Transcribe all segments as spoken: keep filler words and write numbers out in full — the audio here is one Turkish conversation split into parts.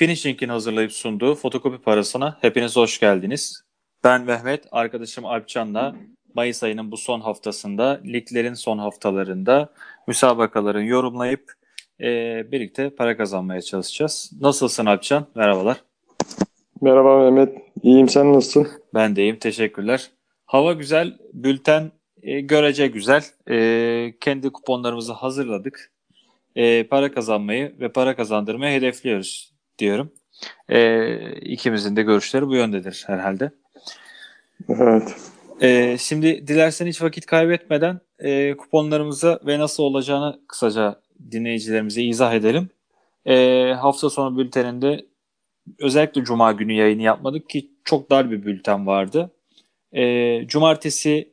Finishing'in hazırlayıp sunduğu fotokopi parasına hepiniz hoş geldiniz. Ben Mehmet, arkadaşım Alpcan'la Mayıs ayının bu son haftasında, liglerin son haftalarında müsabakaları yorumlayıp e, birlikte para kazanmaya çalışacağız. Nasılsın Alpcan? Merhabalar. Merhaba Mehmet. İyiyim, sen nasılsın? Ben de iyiyim, teşekkürler. Hava güzel, bülten e, görece güzel. E, kendi kuponlarımızı hazırladık. E, para kazanmayı ve para kazandırmayı hedefliyoruz diyorum. E, ikimizin de görüşleri bu yöndedir herhalde. Evet. E, şimdi dilersen hiç vakit kaybetmeden e, kuponlarımıza ve nasıl olacağını kısaca dinleyicilerimize izah edelim. E, hafta sonu bülteninde özellikle Cuma günü yayını yapmadık ki çok dar bir bülten vardı. E, cumartesi,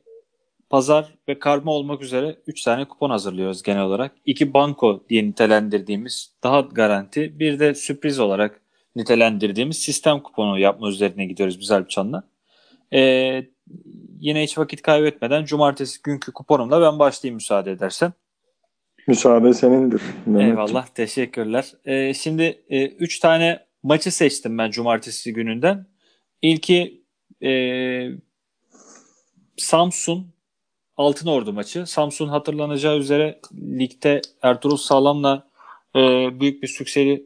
Pazar ve karma olmak üzere üç tane kupon hazırlıyoruz genel olarak. iki banko diye nitelendirdiğimiz daha garanti, bir de sürpriz olarak nitelendirdiğimiz sistem kuponu yapma üzerine gidiyoruz biz Alpcan'la. Ee, yine hiç vakit kaybetmeden cumartesi günkü kuponumla ben başlayayım müsaade edersen. Müsaade senindir. Eyvallah, teşekkürler. Ee, şimdi üç e, tane maçı seçtim ben cumartesi gününden. İlki e, Samsun Altınordu maçı. Samsun hatırlanacağı üzere ligde Ertuğrul Sağlam'la e, büyük bir sükseli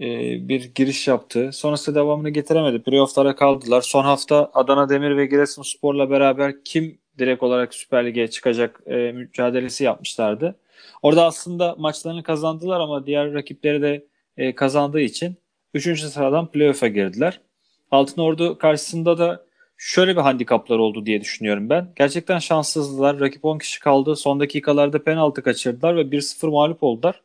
e, bir giriş yaptı. Sonrasında devamını getiremedi. Playoff'lara kaldılar. Son hafta Adana Demir ve Giresunspor'la beraber kim direkt olarak Süper Lig'e çıkacak e, mücadelesi yapmışlardı. Orada aslında maçlarını kazandılar ama diğer rakipleri de e, kazandığı için üçüncü sıradan playoff'a girdiler. Altınordu karşısında da şöyle bir handikaplar oldu diye düşünüyorum ben. Gerçekten şanssızdılar. Rakip on kişi kaldı. Son dakikalarda penaltı kaçırdılar ve bir sıfır mağlup oldular.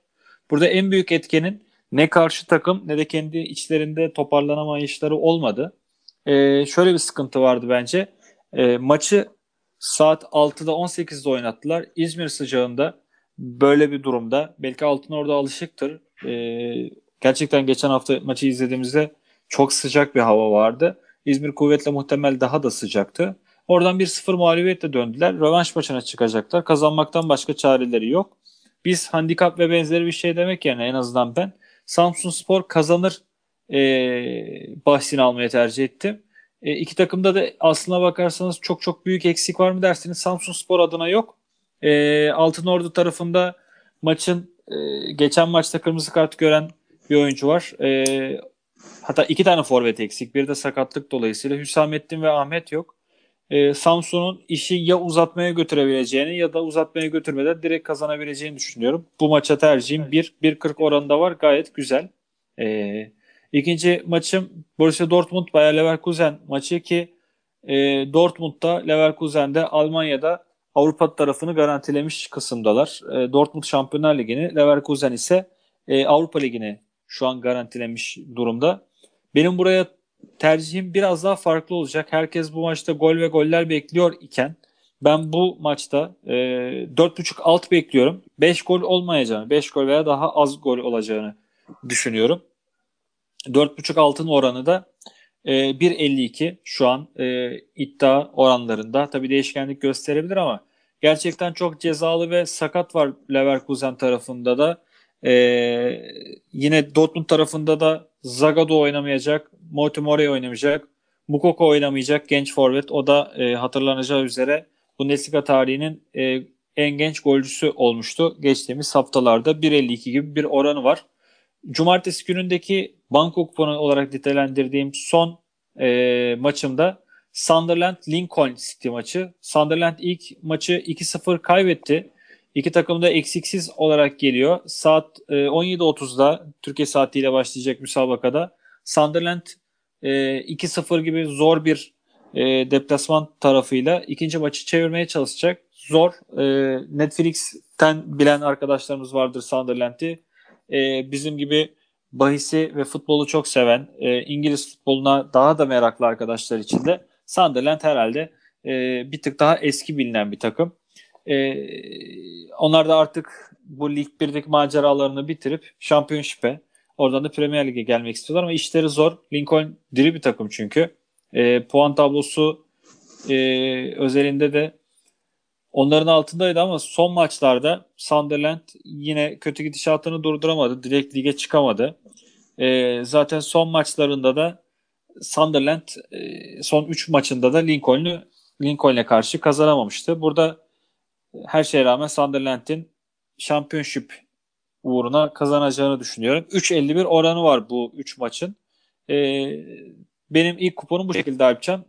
Burada en büyük etkenin ne karşı takım ne de kendi içlerinde toparlanamayışları olmadı. Ee, şöyle bir sıkıntı vardı bence. Ee, maçı saat altıda on sekizde oynattılar. İzmir sıcağında böyle bir durumda. Belki Altınordu alışıktır. Ee, gerçekten geçen hafta maçı izlediğimizde çok sıcak bir hava vardı. İzmir kuvvetle muhtemel daha da sıcaktı. Oradan bir sıfır mağlubiyetle döndüler. Rövanş maçına çıkacaklar. Kazanmaktan başka çareleri yok. Biz handikap ve benzeri bir şey demek yerine en azından ben Samsunspor kazanır e, bahsini almaya tercih ettim. E, iki takımda da aslına bakarsanız çok çok büyük eksik var mı dersiniz? Samsunspor adına yok. E, Altınordu tarafında maçın e, geçen maçta kırmızı kart gören bir oyuncu var. E, Hatta iki tane forvet eksik. Bir de sakatlık dolayısıyla Hüsamettin ve Ahmet yok. Ee, Samsun'un işi ya uzatmaya götürebileceğini ya da uzatmaya götürmeden direkt kazanabileceğini düşünüyorum. Bu maça tercihim bir. bir kırk oranında var. Gayet güzel. Ee, ikinci maçım Borussia Dortmund Bayer Leverkusen maçı ki e, Dortmund'da Leverkusen'de Almanya'da Avrupa tarafını garantilemiş kısımdalar. E, Dortmund Şampiyonlar Ligi'ni, Leverkusen ise e, Avrupa Ligi'ni şu an garantilemiş durumda. Benim buraya tercihim biraz daha farklı olacak. Herkes bu maçta gol ve goller bekliyor iken ben bu maçta e, dört buçuk alt bekliyorum. beş gol olmayacağını, beş gol veya daha az gol olacağını düşünüyorum. dört buçuk altın oranı da e, bir elli iki şu an e, iddia oranlarında. Tabii değişkenlik gösterebilir ama gerçekten çok cezalı ve sakat var Leverkusen tarafında da. Ee, yine Dortmund tarafında da Zagadou oynamayacak, Motimori oynamayacak, Mukoko oynamayacak genç forvet. O da e, hatırlanacağı üzere Bundesliga tarihinin e, en genç golcüsü olmuştu. Geçtiğimiz haftalarda bir elli iki gibi bir oranı var. Cumartesi günündeki banko kuponu olarak nitelendirdiğim son e, maçımda Sunderland Lincoln City maçı. Sunderland ilk maçı iki sıfır kaybetti. İki takım da eksiksiz olarak geliyor. Saat on yedi otuzda Türkiye saatiyle başlayacak müsabakada Sunderland iki sıfır gibi zor bir deplasman tarafıyla ikinci maçı çevirmeye çalışacak. Zor. Netflix'ten bilen arkadaşlarımız vardır Sunderland'i. Bizim gibi bahisi ve futbolu çok seven, İngiliz futboluna daha da meraklı arkadaşlar için de Sunderland herhalde bir tık daha eski bilinen bir takım. Ee, onlar da artık bu Lig bir'deki maceralarını bitirip Championship'e, oradan da Premier Lig'e gelmek istiyorlar ama işleri zor. Lincoln diri bir takım çünkü. Ee, puan tablosu e, özelinde de onların altındaydı ama son maçlarda Sunderland yine kötü gidişatını durduramadı. Direkt lige çıkamadı. E, zaten son maçlarında da Sunderland e, son üç maçında da Lincoln'u Lincoln'e karşı kazanamamıştı. Burada her şeye rağmen Sunderland'in Championship uğruna kazanacağını düşünüyorum. üç elli bir oranı var bu üç maçın. E, benim ilk kuponum bu şekilde Alpcan.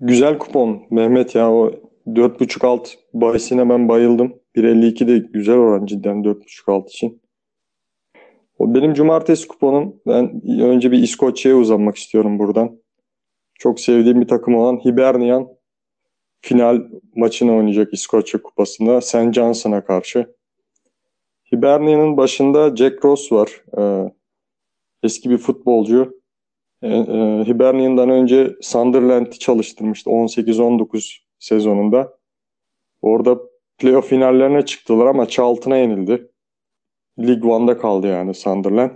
Güzel kupon Mehmet ya, o dört buçuk alt bahisine ben bayıldım. bir elli iki de güzel oran cidden dört buçuk alt için. O benim cumartesi kuponum. Ben önce bir İskoçya'ya uzanmak istiyorum buradan. Çok sevdiğim bir takım olan Hibernian final maçını oynayacak İskoçya Kupası'nda Saint Johnson'a karşı. Hibernian'ın başında Jack Ross var. Ee, eski bir futbolcu. Ee, e, Hibernian'dan önce Sunderland'i çalıştırmıştı on sekiz on dokuz sezonunda. Orada playoff finallerine çıktılar ama Charlton'a yenildi. Lig bir'de kaldı yani Sunderland.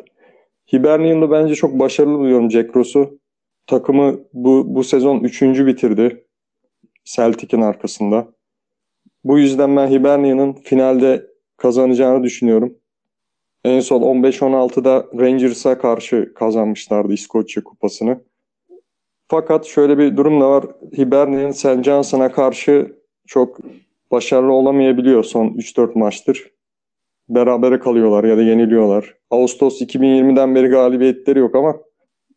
Hibernian'da bence çok başarılı buluyorum Jack Ross'u. Takımı bu, bu sezon üçüncü bitirdi. Celtic'in arkasında. Bu yüzden ben Hibernian'ın finalde kazanacağını düşünüyorum. En son on beş on altıda Rangers'a karşı kazanmışlardı İskoçya Kupası'nı. Fakat şöyle bir durum da var. Hibernian Saint Johnson'a karşı çok başarılı olamayabiliyor son üç dört maçtır. Berabere kalıyorlar ya da yeniliyorlar. Ağustos iki bin yirmiden beri galibiyetleri yok ama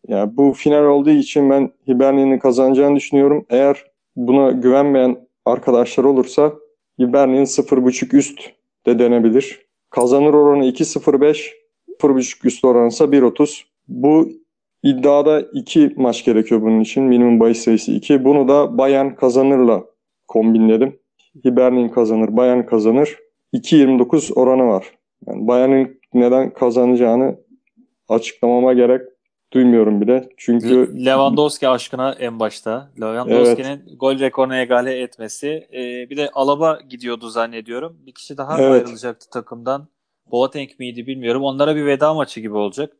yani bu final olduğu için ben Hibernian'ın kazanacağını düşünüyorum. Eğer buna güvenmeyen arkadaşlar olursa Hibernian sıfır buçuk üst de denebilir. Kazanır oranı iki sıfır beş, sıfır buçuk üst oranısa bir otuz. Bu iddiada iki maç gerekiyor bunun için. Minimum bahis sayısı iki. Bunu da Bayern kazanırla kombinledim. Hibernian kazanır, Bayern kazanır. iki yirmi dokuz oranı var. Yani Bayern'in neden kazanacağını açıklamama gerek duymuyorum bile. Çünkü Lewandowski aşkına en başta. Lewandowski'nin evet. Gol rekoruna egale etmesi. Ee, bir de Alaba gidiyordu zannediyorum. Bir kişi daha evet. ayrılacaktı takımdan. Boateng miydi bilmiyorum. Onlara bir veda maçı gibi olacak.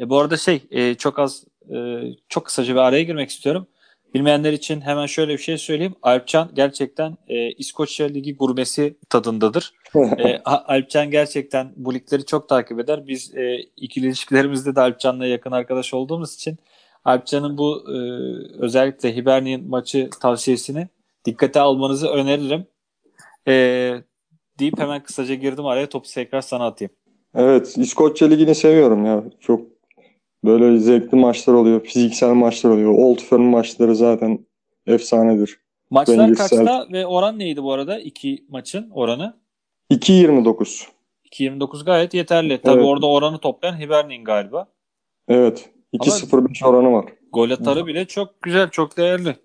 E, bu arada şey e, çok az e, çok kısaca bir araya girmek istiyorum. Bilmeyenler için hemen şöyle bir şey söyleyeyim. Alpcan gerçekten e, İskoçya Ligi gurmesi tadındadır. e, Alpcan gerçekten bu ligleri çok takip eder. Biz e, ikili ilişkilerimizde de Alpcan'la yakın arkadaş olduğumuz için Alpcan'ın bu e, özellikle Hibernian maçı tavsiyesini dikkate almanızı öneririm. E, deyip hemen kısaca girdim araya, topu tekrar sana atayım. Evet, İskoçya Ligi'ni seviyorum ya. Çok böyle zevkli maçlar oluyor. Fiziksel maçlar oluyor. Old Firm maçları zaten efsanedir. Maçlar Rangers kaçta Celtic. Ve oran neydi bu arada? İki maçın oranı? iki yirmi dokuz. iki yirmi dokuz gayet yeterli. Tabii evet. Orada oranı toplayan Hibernian galiba. Evet. iki sıfır beş oranı var. Gol atarı evet. bile çok güzel, çok değerli.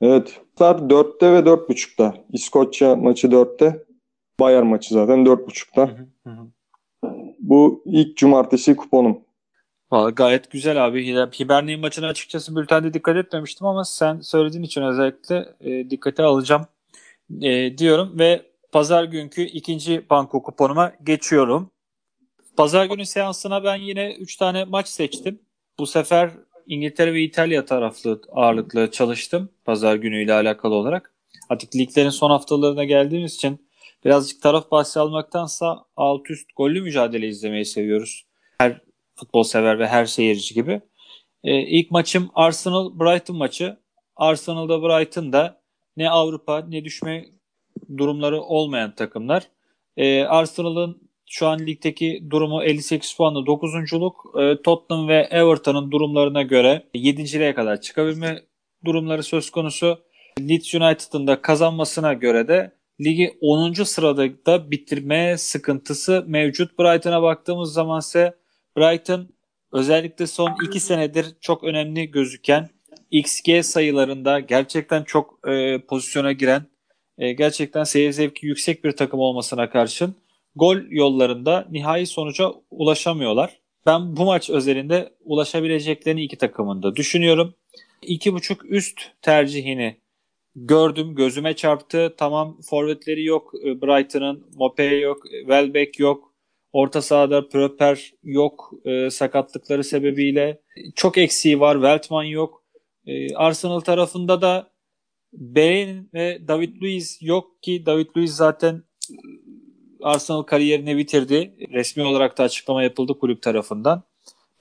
Evet. dörtte ve dört buçukta. İskoçya maçı dörtte. Bayern maçı zaten dört buçukta. Hı hı hı. Bu ilk cumartesi kuponum. Vallahi gayet güzel abi. Hibernian maçına açıkçası bültende dikkat etmemiştim ama sen söylediğin için özellikle e, dikkate alacağım e, diyorum ve pazar günkü ikinci banko kuponuma geçiyorum. Pazar günü seansına ben yine üç tane maç seçtim. Bu sefer İngiltere ve İtalya taraflı ağırlıklı çalıştım pazar günüyle alakalı olarak. Artık liglerin son haftalarına geldiğimiz için birazcık taraf bahsi almaktansa alt üst gollü mücadele izlemeyi seviyoruz. Her futbol sever ve her seyirci gibi. Ee, ilk maçım Arsenal-Brighton maçı. Arsenal'da Brighton'da ne Avrupa ne düşme durumları olmayan takımlar. Ee, Arsenal'ın şu an ligdeki durumu elli sekiz puanla dokuzunculuk. Ee, Tottenham ve Everton'ın durumlarına göre yedinciliğe kadar çıkabilme durumları söz konusu. Leeds United'ın da kazanmasına göre de ligi onuncu sırada da bitirme sıkıntısı mevcut. Brighton'a baktığımız zaman ise Brighton özellikle son iki senedir çok önemli gözüken X G sayılarında gerçekten çok e, pozisyona giren, e, gerçekten seyir zevki yüksek bir takım olmasına karşın gol yollarında nihai sonuca ulaşamıyorlar. Ben bu maç özelinde ulaşabileceklerini iki takımın da düşünüyorum. iki buçuk üst tercihini gördüm, gözüme çarptı. Tamam, forvetleri yok Brighton'ın, Mopey yok, Welbeck yok. Orta sahada Pröper yok e, sakatlıkları sebebiyle. Çok eksiği var. Veltman yok. E, Arsenal tarafında da Bale ve David Luiz yok ki David Luiz zaten Arsenal kariyerini bitirdi. Resmi olarak da açıklama yapıldı kulüp tarafından.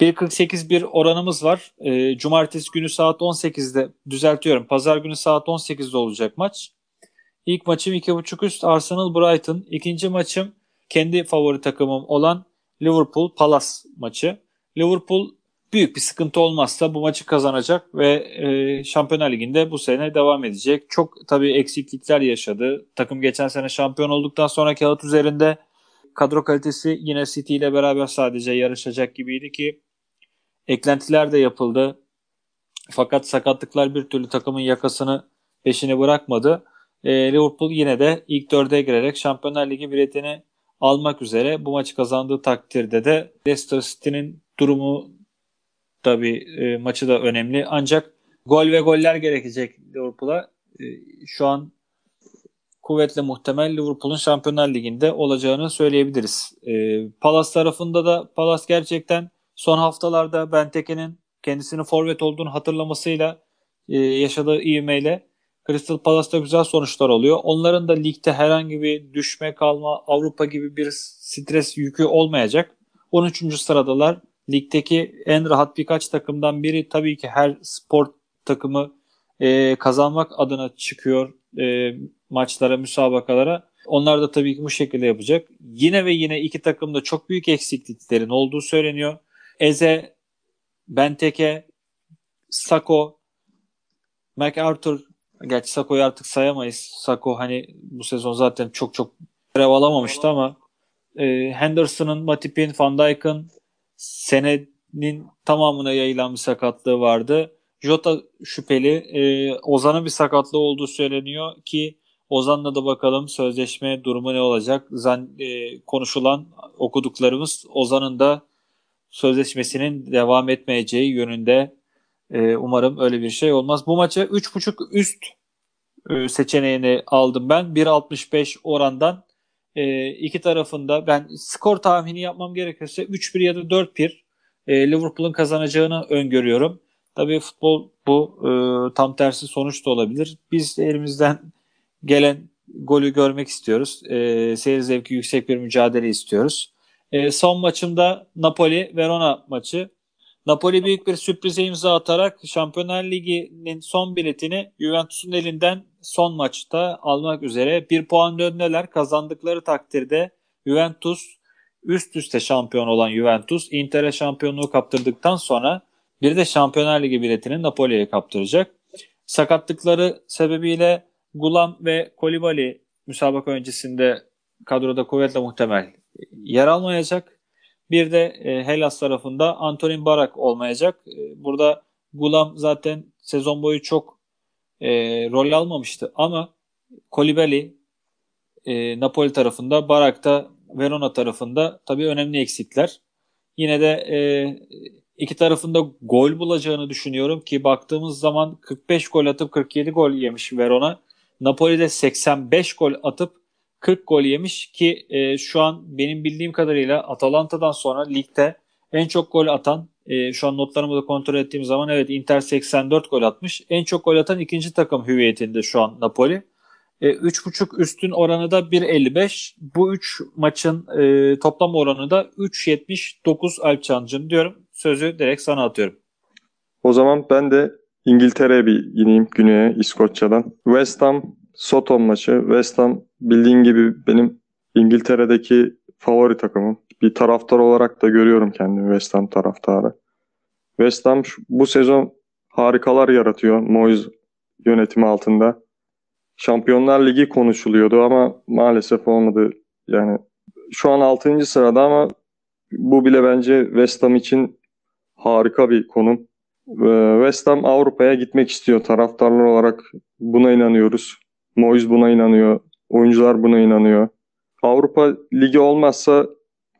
bir kırk sekiz bir oranımız var. E, cumartesi günü saat on sekizde düzeltiyorum. Pazar günü saat on sekizde olacak maç. İlk maçım iki buçuk üst Arsenal Brighton. İkinci maçım kendi favori takımım olan Liverpool Palace maçı. Liverpool büyük bir sıkıntı olmazsa bu maçı kazanacak ve e, Şampiyonlar Ligi'nde bu sene devam edecek. Çok tabii eksiklikler yaşadı. Takım geçen sene şampiyon olduktan sonra kağıt üzerinde kadro kalitesi yine City ile beraber sadece yarışacak gibiydi ki eklentiler de yapıldı. Fakat sakatlıklar bir türlü takımın yakasını peşini bırakmadı. E, Liverpool yine de ilk dörde girerek Şampiyonlar Ligi biletini almak üzere. Bu maçı kazandığı takdirde de Leicester City'nin durumu tabii e, maçı da önemli. Ancak gol ve goller gerekecek Liverpool'a. E, şu an kuvvetle muhtemel Liverpool'un Şampiyonlar Ligi'nde olacağını söyleyebiliriz. E, Palace tarafında da Palace gerçekten son haftalarda Benteke'nin kendisini forvet olduğunu hatırlamasıyla e, yaşadığı ivmeyle Crystal Palace'da güzel sonuçlar oluyor. Onların da ligde herhangi bir düşme kalma, Avrupa gibi bir stres yükü olmayacak. on üçüncü sıradalar. Ligdeki en rahat birkaç takımdan biri. Tabii ki her spor takımı e, kazanmak adına çıkıyor e, maçlara, müsabakalara. Onlar da tabii ki bu şekilde yapacak. Yine ve yine iki takımda çok büyük eksikliklerin olduğu söyleniyor. Eze, Benteke, Sako, MacArthur. Gerçi Sako'yu artık sayamayız. Sako hani bu sezon zaten çok çok görev alamamıştı ama e, Henderson'ın, Matip'in, Van Dijk'ın senenin tamamına yayılan bir sakatlığı vardı. Jota şüpheli. E, Ozan'ın bir sakatlığı olduğu söyleniyor ki Ozan'la da bakalım sözleşme durumu ne olacak? Zan, e, konuşulan okuduklarımız Ozan'ın da sözleşmesinin devam etmeyeceği yönünde. Umarım öyle bir şey olmaz. Bu maça üç buçuk üst seçeneğini aldım ben. bir altmış beş orandan iki tarafında ben skor tahmini yapmam gerekirse üç bir ya da dört bir Liverpool'un kazanacağını öngörüyorum. Tabii futbol bu, tam tersi sonuç da olabilir. Biz elimizden gelen golü görmek istiyoruz. Seyir zevki yüksek bir mücadele istiyoruz. Son maçımda Napoli-Verona maçı. Napoli büyük bir sürprize imza atarak Şampiyonlar Ligi'nin son biletini Juventus'un elinden son maçta almak üzere. Bir puan öndeler. Kazandıkları takdirde Juventus, üst üste şampiyon olan Juventus, Inter'e şampiyonluğu kaptırdıktan sonra bir de Şampiyonlar Ligi biletini Napoli'ye kaptıracak. Sakatlıkları sebebiyle Gulam ve Koulibaly müsabaka öncesinde kadroda kuvvetle muhtemel yer almayacak. Bir de Hellas tarafında Antonin Barak olmayacak. Burada Gulam zaten sezon boyu çok e, rol almamıştı ama Koulibaly e, Napoli tarafında, Barak da Verona tarafında tabii önemli eksikler. Yine de e, iki tarafında gol bulacağını düşünüyorum ki baktığımız zaman kırk beş gol atıp kırk yedi gol yemiş Verona. Napoli'de seksen beş gol atıp kırk gol yemiş ki e, şu an benim bildiğim kadarıyla Atalanta'dan sonra ligde en çok gol atan, e, şu an notlarımı da kontrol ettiğim zaman evet Inter seksen dört gol atmış. En çok gol atan ikinci takım hüviyetinde şu an Napoli. E, üç buçuk üstün oranı da bir elli beş. Bu üç maçın e, toplam oranı da üç yetmiş dokuz Alpcan'cığım diyorum. Sözü direkt sana atıyorum. O zaman ben de İngiltere'ye bir ineyim, güneye, İskoçya'dan. West Ham Soton maçı. West Ham bildiğin gibi benim İngiltere'deki favori takımım. Bir taraftar olarak da görüyorum kendimi West Ham taraftarı. West Ham bu sezon harikalar yaratıyor Moyes yönetimi altında. Şampiyonlar Ligi konuşuluyordu ama maalesef olmadı. Yani şu an altıncı sırada ama bu bile bence West Ham için harika bir konum. West Ham Avrupa'ya gitmek istiyor. Taraftarlar olarak buna inanıyoruz. Moyes buna inanıyor. Oyuncular buna inanıyor. Avrupa Ligi olmazsa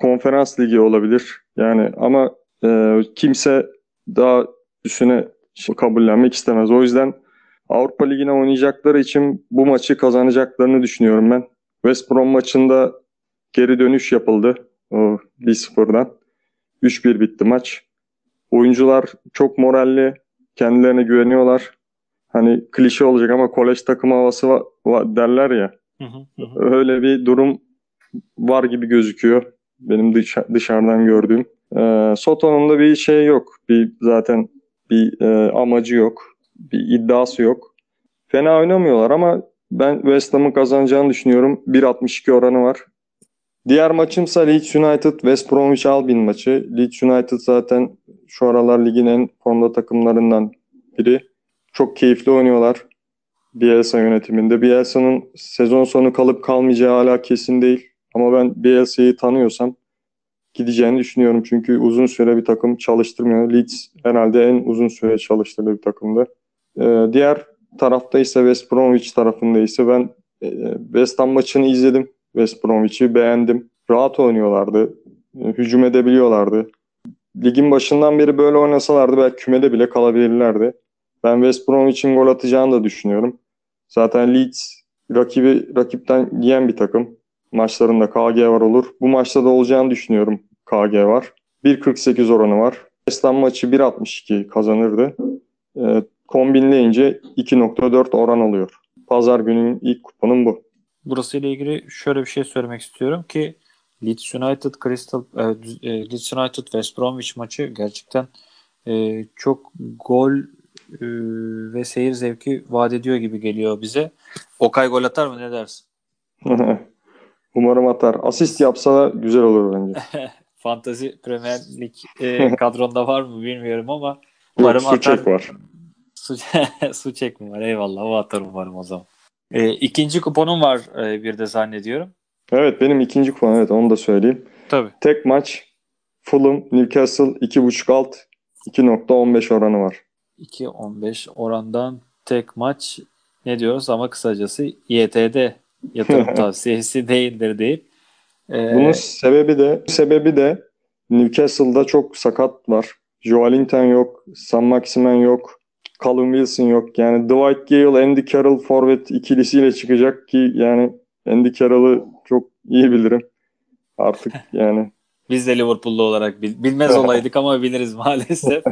Konferans Ligi olabilir. Yani ama e, kimse daha üstüne kabullenmek istemez. O yüzden Avrupa Ligi'ne oynayacakları için bu maçı kazanacaklarını düşünüyorum ben. West Brom maçında geri dönüş yapıldı. O bir sıfırdan. üç bir bitti maç. Oyuncular çok moralli. Kendilerine güveniyorlar. Hani klişe olacak ama kolej takım havası var, var derler ya. Hı hı hı. Öyle bir durum var gibi gözüküyor. Benim dış, dışarıdan gördüğüm. E, Soto'nun da bir şey yok. Bir zaten bir e, amacı yok. Bir iddiası yok. Fena oynamıyorlar ama ben West Ham'ın kazanacağını düşünüyorum. bir altmış iki oranı var. Diğer maçımsa Leeds United West Bromwich Albion maçı. Leeds United zaten şu aralar ligin en formda takımlarından biri. Çok keyifli oynuyorlar Bielsa yönetiminde. Bielsa'nın sezon sonu kalıp kalmayacağı hala kesin değil. Ama ben Bielsa'yı tanıyorsam gideceğini düşünüyorum. Çünkü uzun süre bir takım çalıştırmıyor. Leeds herhalde en uzun süre çalıştırdığı bir takımdı. Ee, diğer tarafta ise West Bromwich tarafında ise ben e, West Ham maçını izledim. West Bromwich'i beğendim. Rahat oynuyorlardı. Hücum edebiliyorlardı. Ligin başından beri böyle oynasalardı belki kümede bile kalabilirlerdi. Ben West Bromwich'in gol atacağını da düşünüyorum. Zaten Leeds rakibi rakipten yiyen bir takım. Maçlarında K G var olur. Bu maçta da olacağını düşünüyorum. K G var. bir kırk sekiz oranı var. West Ham maçı bir altmış iki kazanırdı. E, kombinleyince iki nokta dört oran alıyor. Pazar gününün ilk kuponum bu. Burası ile ilgili şöyle bir şey söylemek istiyorum ki Leeds United Crystal Leeds United West Bromwich maçı gerçekten e, çok gol e, ve seyir zevki vaat ediyor gibi geliyor bize. Okay gol atar mı, ne dersin? Umarım atar. Asist yapsa güzel olur bence. Fantasy Premier Lig e, kadronda var mı bilmiyorum ama umarım atar. Suçek var. Suçek mi var? Eyvallah, o atar umarım o zaman. E, ikinci kuponum var e, bir de zannediyorum. Evet, benim ikinci kuponum, evet, onu da söyleyeyim. Tabii. Tek maç Fulham Newcastle iki buçuk alt iki nokta on beş oranı var. iki nokta on beş orandan tek maç ne diyoruz ama kısacası Y T D yatırım tavsiyesi değildir deyip. E... Bunun sebebi de sebebi de Newcastle'da çok sakat var. Joelinton yok, Sam Maximen yok. Callum Wilson yok. Yani Dwight Gale, Andy Carroll forvet ikilisiyle çıkacak ki yani Andy Carroll'ı çok iyi bilirim. Artık yani. Biz de Liverpool'lu olarak bil- bilmez olaydık ama biliriz maalesef.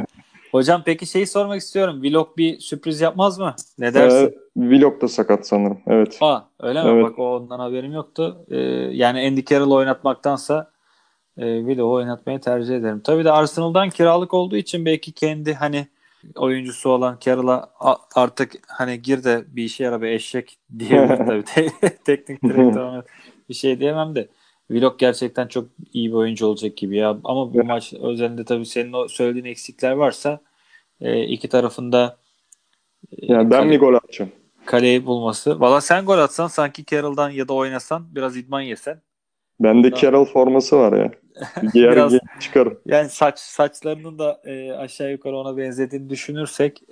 Hocam peki şeyi sormak istiyorum. Vlog bir sürpriz yapmaz mı? Ne dersin? Ee, Vlog da sakat sanırım. Evet. Aa, öyle mi? Evet. Bak ondan haberim yoktu. Ee, yani Andy Carroll oynatmaktansa e, Vlog oynatmayı tercih ederim. Tabii de Arsenal'dan kiralık olduğu için belki kendi hani oyuncusu olan Carroll'a artık hani gir de bir işe yara be eşek diyebilirim tabii. Teknik direktör bir şey diyemem de. Vlog gerçekten çok iyi bir oyuncu olacak gibi ya. Ama bu evet. Maç özelinde tabii senin o söylediğin eksikler varsa iki tarafında yani ben kale, mi gol atacağım? Kaleyi bulması. Valla sen gol atsan sanki Carroll'dan ya da oynasan biraz idman yesen. Bende Carroll forması var ya. Biraz, çıkarım. Yani saç saçlarının da e, aşağı yukarı ona benzediğini düşünürsek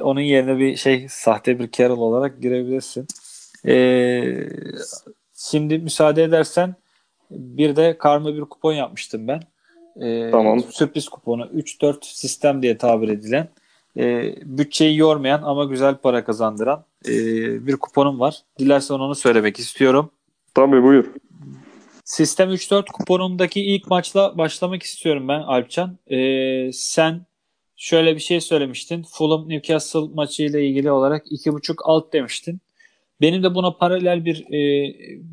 onun yerine bir şey sahte bir Carroll olarak girebilirsin. E, şimdi müsaade edersen bir de karma bir kupon yapmıştım ben. E, tamam. Sürpriz kuponu üç dört sistem diye tabir edilen e, bütçeyi yormayan ama güzel para kazandıran e, bir kuponum var. Dilersen onu söylemek istiyorum. Tabii, buyur. Sistem üç dört kuponumdaki ilk maçla başlamak istiyorum ben Alpcan. Ee, sen şöyle bir şey söylemiştin. Fulham Newcastle maçıyla ilgili olarak iki buçuk alt demiştin. Benim de buna paralel bir e,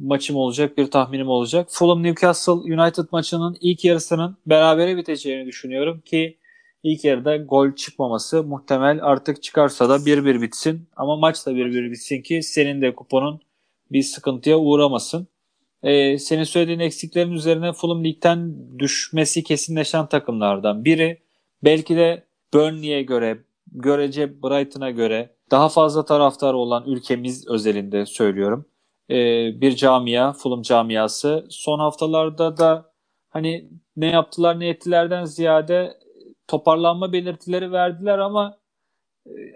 maçım olacak, bir tahminim olacak. Fulham Newcastle United maçının ilk yarısının berabere biteceğini düşünüyorum ki ilk yarıda gol çıkmaması muhtemel. Artık çıkarsa da bir bir bitsin ama maç da bir bir bitsin ki senin de kuponun bir sıkıntıya uğramasın. Ee, senin söylediğin eksiklerin üzerine Fulham Lig'den düşmesi kesinleşen takımlardan biri. Belki de Burnley'e göre, görece Brighton'a göre daha fazla taraftarı olan ülkemiz özelinde söylüyorum. Ee, bir camia, Fulham camiası. Son haftalarda da hani ne yaptılar ne ettilerden ziyade toparlanma belirtileri verdiler ama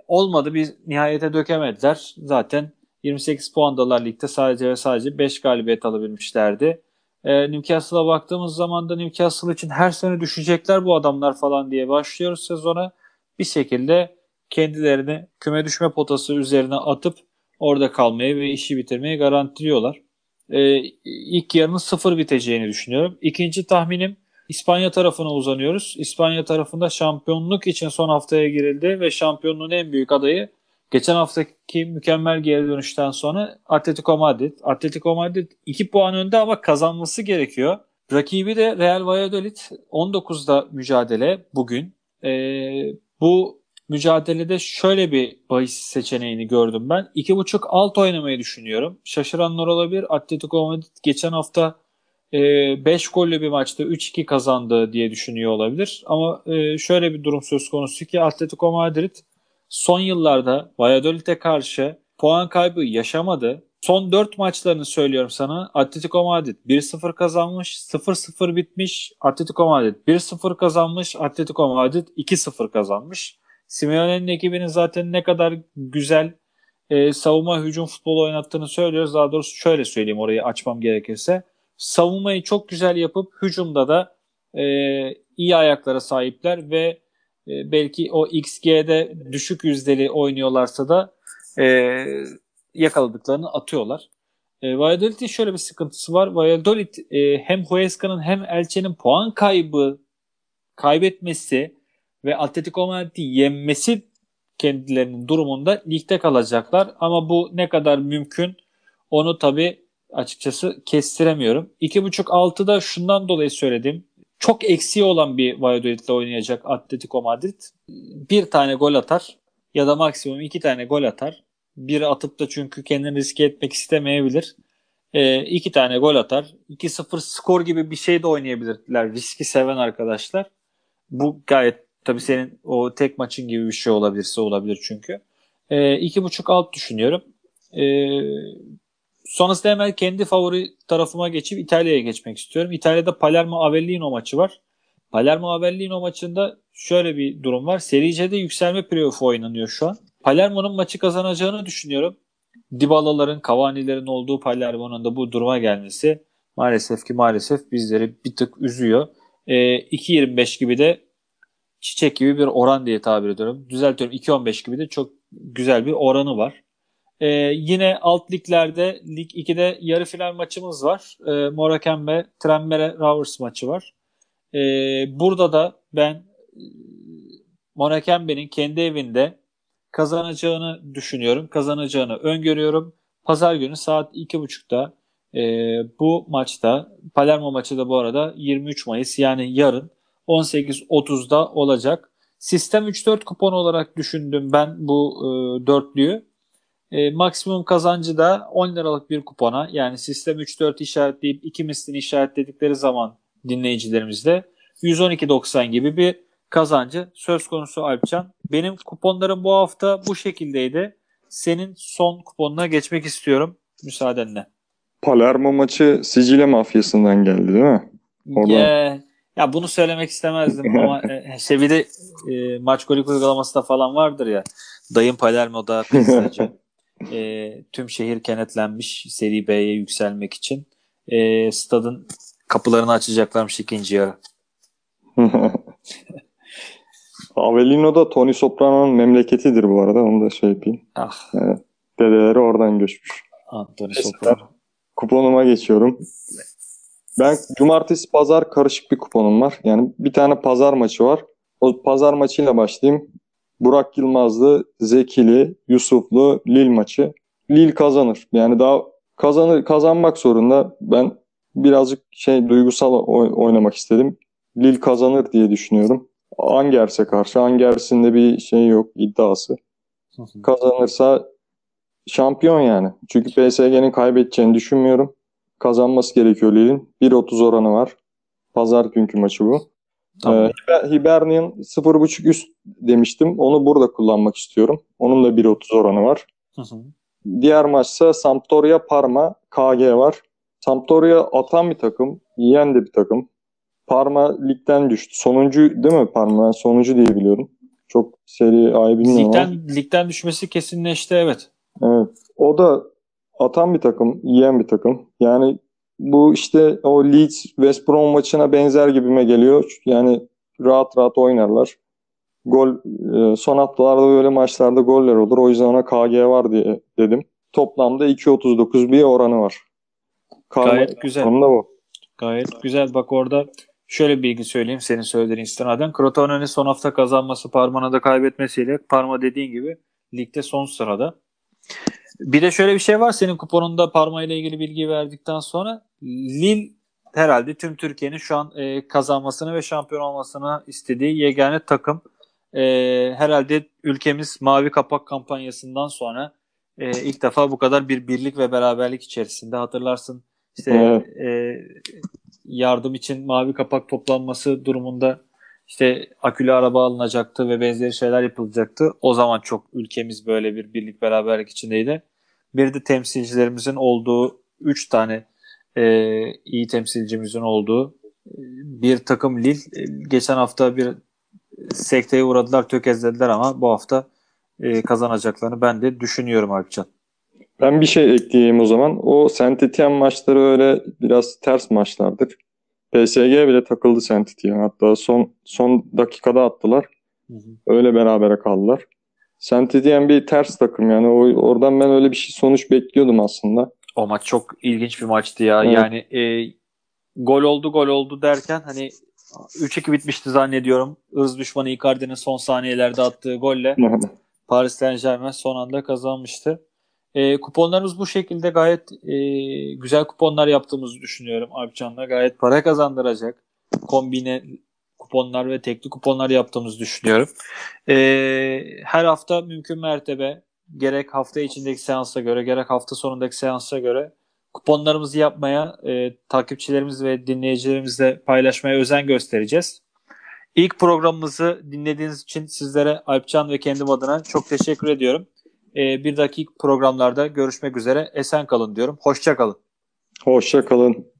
olmadı. Biz nihayete dökemediler. Zaten yirmi sekiz puandalar ligde, sadece ve sadece beş galibiyet alabilmişlerdi. E, Newcastle'a baktığımız zaman da Newcastle için her sene düşecekler bu adamlar falan diye başlıyoruz sezona. Bir şekilde kendilerini küme düşme potası üzerine atıp orada kalmayı ve işi bitirmeyi garantiliyorlar. E, ilk yarının sıfır biteceğini düşünüyorum. İkinci tahminim İspanya tarafına uzanıyoruz. İspanya tarafında şampiyonluk için son haftaya girildi ve şampiyonluğun en büyük adayı Geçen haftaki mükemmel geri dönüşten sonra Atletico Madrid. Atletico Madrid iki puan önde ama kazanması gerekiyor. Rakibi de Real Valladolid. on dokuzda mücadele bugün. Ee, bu mücadelede şöyle bir bahis seçeneğini gördüm ben. iki buçuk alt oynamayı düşünüyorum. Şaşıranlar olabilir. Atletico Madrid geçen hafta beş gollü bir maçta üç iki kazandı diye düşünüyor olabilir. Ama şöyle bir durum söz konusu ki Atletico Madrid son yıllarda Valladolid'e karşı puan kaybı yaşamadı. Son dört maçlarını söylüyorum sana. Atletico Madrid bir sıfır kazanmış, sıfır sıfır bitmiş. Atletico Madrid bir sıfır kazanmış, Atletico Madrid iki sıfır kazanmış. Simeone'nin ekibinin zaten ne kadar güzel e, savunma hücum futbolu oynattığını söylüyoruz. Daha doğrusu şöyle söyleyeyim, orayı açmam gerekirse. Savunmayı çok güzel yapıp hücumda da e, iyi ayaklara sahipler ve e, belki o X G'de düşük yüzdeli oynuyorlarsa da e, yakaladıklarını atıyorlar. E, Valladolid'in şöyle bir sıkıntısı var. Valladolid e, hem Huesca'nın hem Elche'nin puan kaybı kaybetmesi ve Atletico Madrid'i yenmesi kendilerinin durumunda ligde kalacaklar. Ama bu ne kadar mümkün onu tabii açıkçası kestiremiyorum. iki buçuk altı da şundan dolayı söyledim. Çok eksiği olan bir Valladolid'le oynayacak Atletico Madrid. Bir tane gol atar ya da maksimum iki tane gol atar. Biri atıp da çünkü kendini riske etmek istemeyebilir. E, iki tane gol atar. iki sıfır skor gibi bir şey de oynayabilirler. Riski seven arkadaşlar. Bu gayet tabii senin o tek maçın gibi bir şey olabilirse olabilir çünkü. E, iki buçuk alt düşünüyorum. E, sonrasında hemen kendi favori tarafıma geçip İtalya'ya geçmek istiyorum. İtalya'da Palermo Avellino maçı var. Palermo Avellino maçında şöyle bir durum var. Serie C'de yükselme playoff'u oynanıyor şu an. Palermo'nun maçı kazanacağını düşünüyorum. Dybala'ların, Cavani'lerin olduğu Palermo'nun da bu duruma gelmesi maalesef ki maalesef bizleri bir tık üzüyor. E, iki yirmi beş gibi de çiçek gibi bir oran diye tabir ediyorum. Düzeltiyorum, iki on beş gibi de çok güzel bir oranı var. Ee, yine alt liglerde Lig iki'de yarı final maçımız var. Ee, Morecambe, Tremere Rovers maçı var. Ee, burada da ben Morecambe'nin kendi evinde kazanacağını düşünüyorum. Kazanacağını öngörüyorum. Pazar günü saat iki buçukta e, bu maçta, Palermo maçı da bu arada yirmi üç Mayıs yani yarın on sekiz otuzda olacak. Sistem üç dört kupon olarak düşündüm ben bu e, dörtlüyü. E, maksimum kazancı da on liralık bir kupona, yani sistem üç dört işaretleyip iki mislini işaretledikleri zaman dinleyicilerimizde yüz on iki doksan gibi bir kazancı söz konusu Alpcan. Benim kuponlarım bu hafta bu şekildeydi. Senin son kuponuna geçmek istiyorum müsaadenle. Palermo maçı Sicilya mafyasından geldi değil mi? Oradan. Yeah. Ya bunu söylemek istemezdim ama işte bir de e, maç golü uygulaması da falan vardır ya. Dayım Palermo'da pizzacı. E, tüm şehir kenetlenmiş Serie B'ye yükselmek için. E, stadın kapılarını açacaklarmış ikinci yarı. Avellino da Tony Soprano'nun memleketidir bu arada. Onu da şey yapayım. Ah. E, dedeleri oradan göçmüş. Tony Soprano. Kuponuma geçiyorum. Ben cumartesi pazar karışık bir kuponum var. Yani bir tane pazar maçı var. O pazar maçıyla başlayayım. Burak Yılmazlı, Zekili, Yusuflu, Lille maçı. Lille kazanır. Yani daha kazanır, kazanmak zorunda. Ben birazcık şey duygusal oynamak istedim. Lille kazanır diye düşünüyorum. Angers'e karşı. Angers'in de bir şey yok, iddiası. Kazanırsa şampiyon yani. Çünkü P S G'nin kaybedeceğini düşünmüyorum. Kazanması gerekiyor Lille'in. bir otuz oranı var. Pazar günkü maçı bu. Tamam. Ee, Hibernian sıfır buçuk üst demiştim. Onu burada kullanmak istiyorum. Onun da bir otuz oranı var. Hı hı. Diğer maçsa Sampdoria Parma K G var. Sampdoria atan bir takım. Yiyen de bir takım. Parma ligden düştü. Sonuncu değil mi Parma? Ben sonuncu diye biliyorum. Çok seri ayı bilmiyorum. Ligden, ligden düşmesi kesinleşti evet. Evet. O da atan bir takım, yiyen bir takım. Yani bu işte o Leeds West Brom maçına benzer gibime geliyor. Yani rahat rahat oynarlar. Gol son haftalarda böyle maçlarda goller olur. O yüzden ona K G var diye dedim. Toplamda iki otuz dokuz bir oranı var. Karma gayet güzel. Bu. Gayet güzel. Bak orada şöyle bir bilgi söyleyeyim senin söylediğin istinaden. Crotone'nin son hafta kazanması Parma'na da kaybetmesiyle Parma dediğin gibi Ligde son sırada. Bir de şöyle bir şey var. Senin kuponunda parmayla ilgili bilgi verdikten sonra Lille herhalde tüm Türkiye'nin şu an e, kazanmasını ve şampiyon olmasını istediği yegane takım. E, herhalde ülkemiz Mavi Kapak kampanyasından sonra e, ilk defa bu kadar bir birlik ve beraberlik içerisinde. Hatırlarsın işte evet. e, yardım için Mavi Kapak toplanması durumunda işte akülü araba alınacaktı ve benzeri şeyler yapılacaktı. O zaman çok ülkemiz böyle bir birlik beraberlik içindeydi. Bir de temsilcilerimizin olduğu üç tane e, iyi temsilcimizin olduğu bir takım Lille. Geçen hafta bir sekteye uğradılar, tökezlediler ama bu hafta e, kazanacaklarını ben de düşünüyorum Alpcan. Ben bir şey ekleyeyim o zaman. O Saint-Étienne maçları öyle biraz ters maçlardır. P S G bile takıldı Saint-Étienne. Hatta son son dakikada attılar. Hı hı. Öyle berabere kaldılar. Saint-Étienne bir ters takım yani. O, oradan ben öyle bir şey sonuç bekliyordum aslında. O maç çok ilginç bir maçtı ya. Evet. Yani e, gol oldu gol oldu derken hani üç iki bitmişti zannediyorum. Irz düşmanı Icardi'nin son saniyelerde attığı golle Paris Saint-Germain son anda kazanmıştı. E, kuponlarımız bu şekilde gayet e, güzel kuponlar yaptığımızı düşünüyorum Alpcan'la. Gayet para kazandıracak kombine kuponlar ve tekli kuponlar yaptığımızı düşünüyorum. E, her hafta mümkün mertebe gerek hafta içindeki seansa göre gerek hafta sonundaki seansa göre kuponlarımızı yapmaya e, takipçilerimiz ve dinleyicilerimizle paylaşmaya özen göstereceğiz. İlk programımızı dinlediğiniz için sizlere Alpcan ve kendim adına çok teşekkür ediyorum. Bir dakika programlarda görüşmek üzere. Esen kalın diyorum. Hoşça kalın. Hoşça kalın.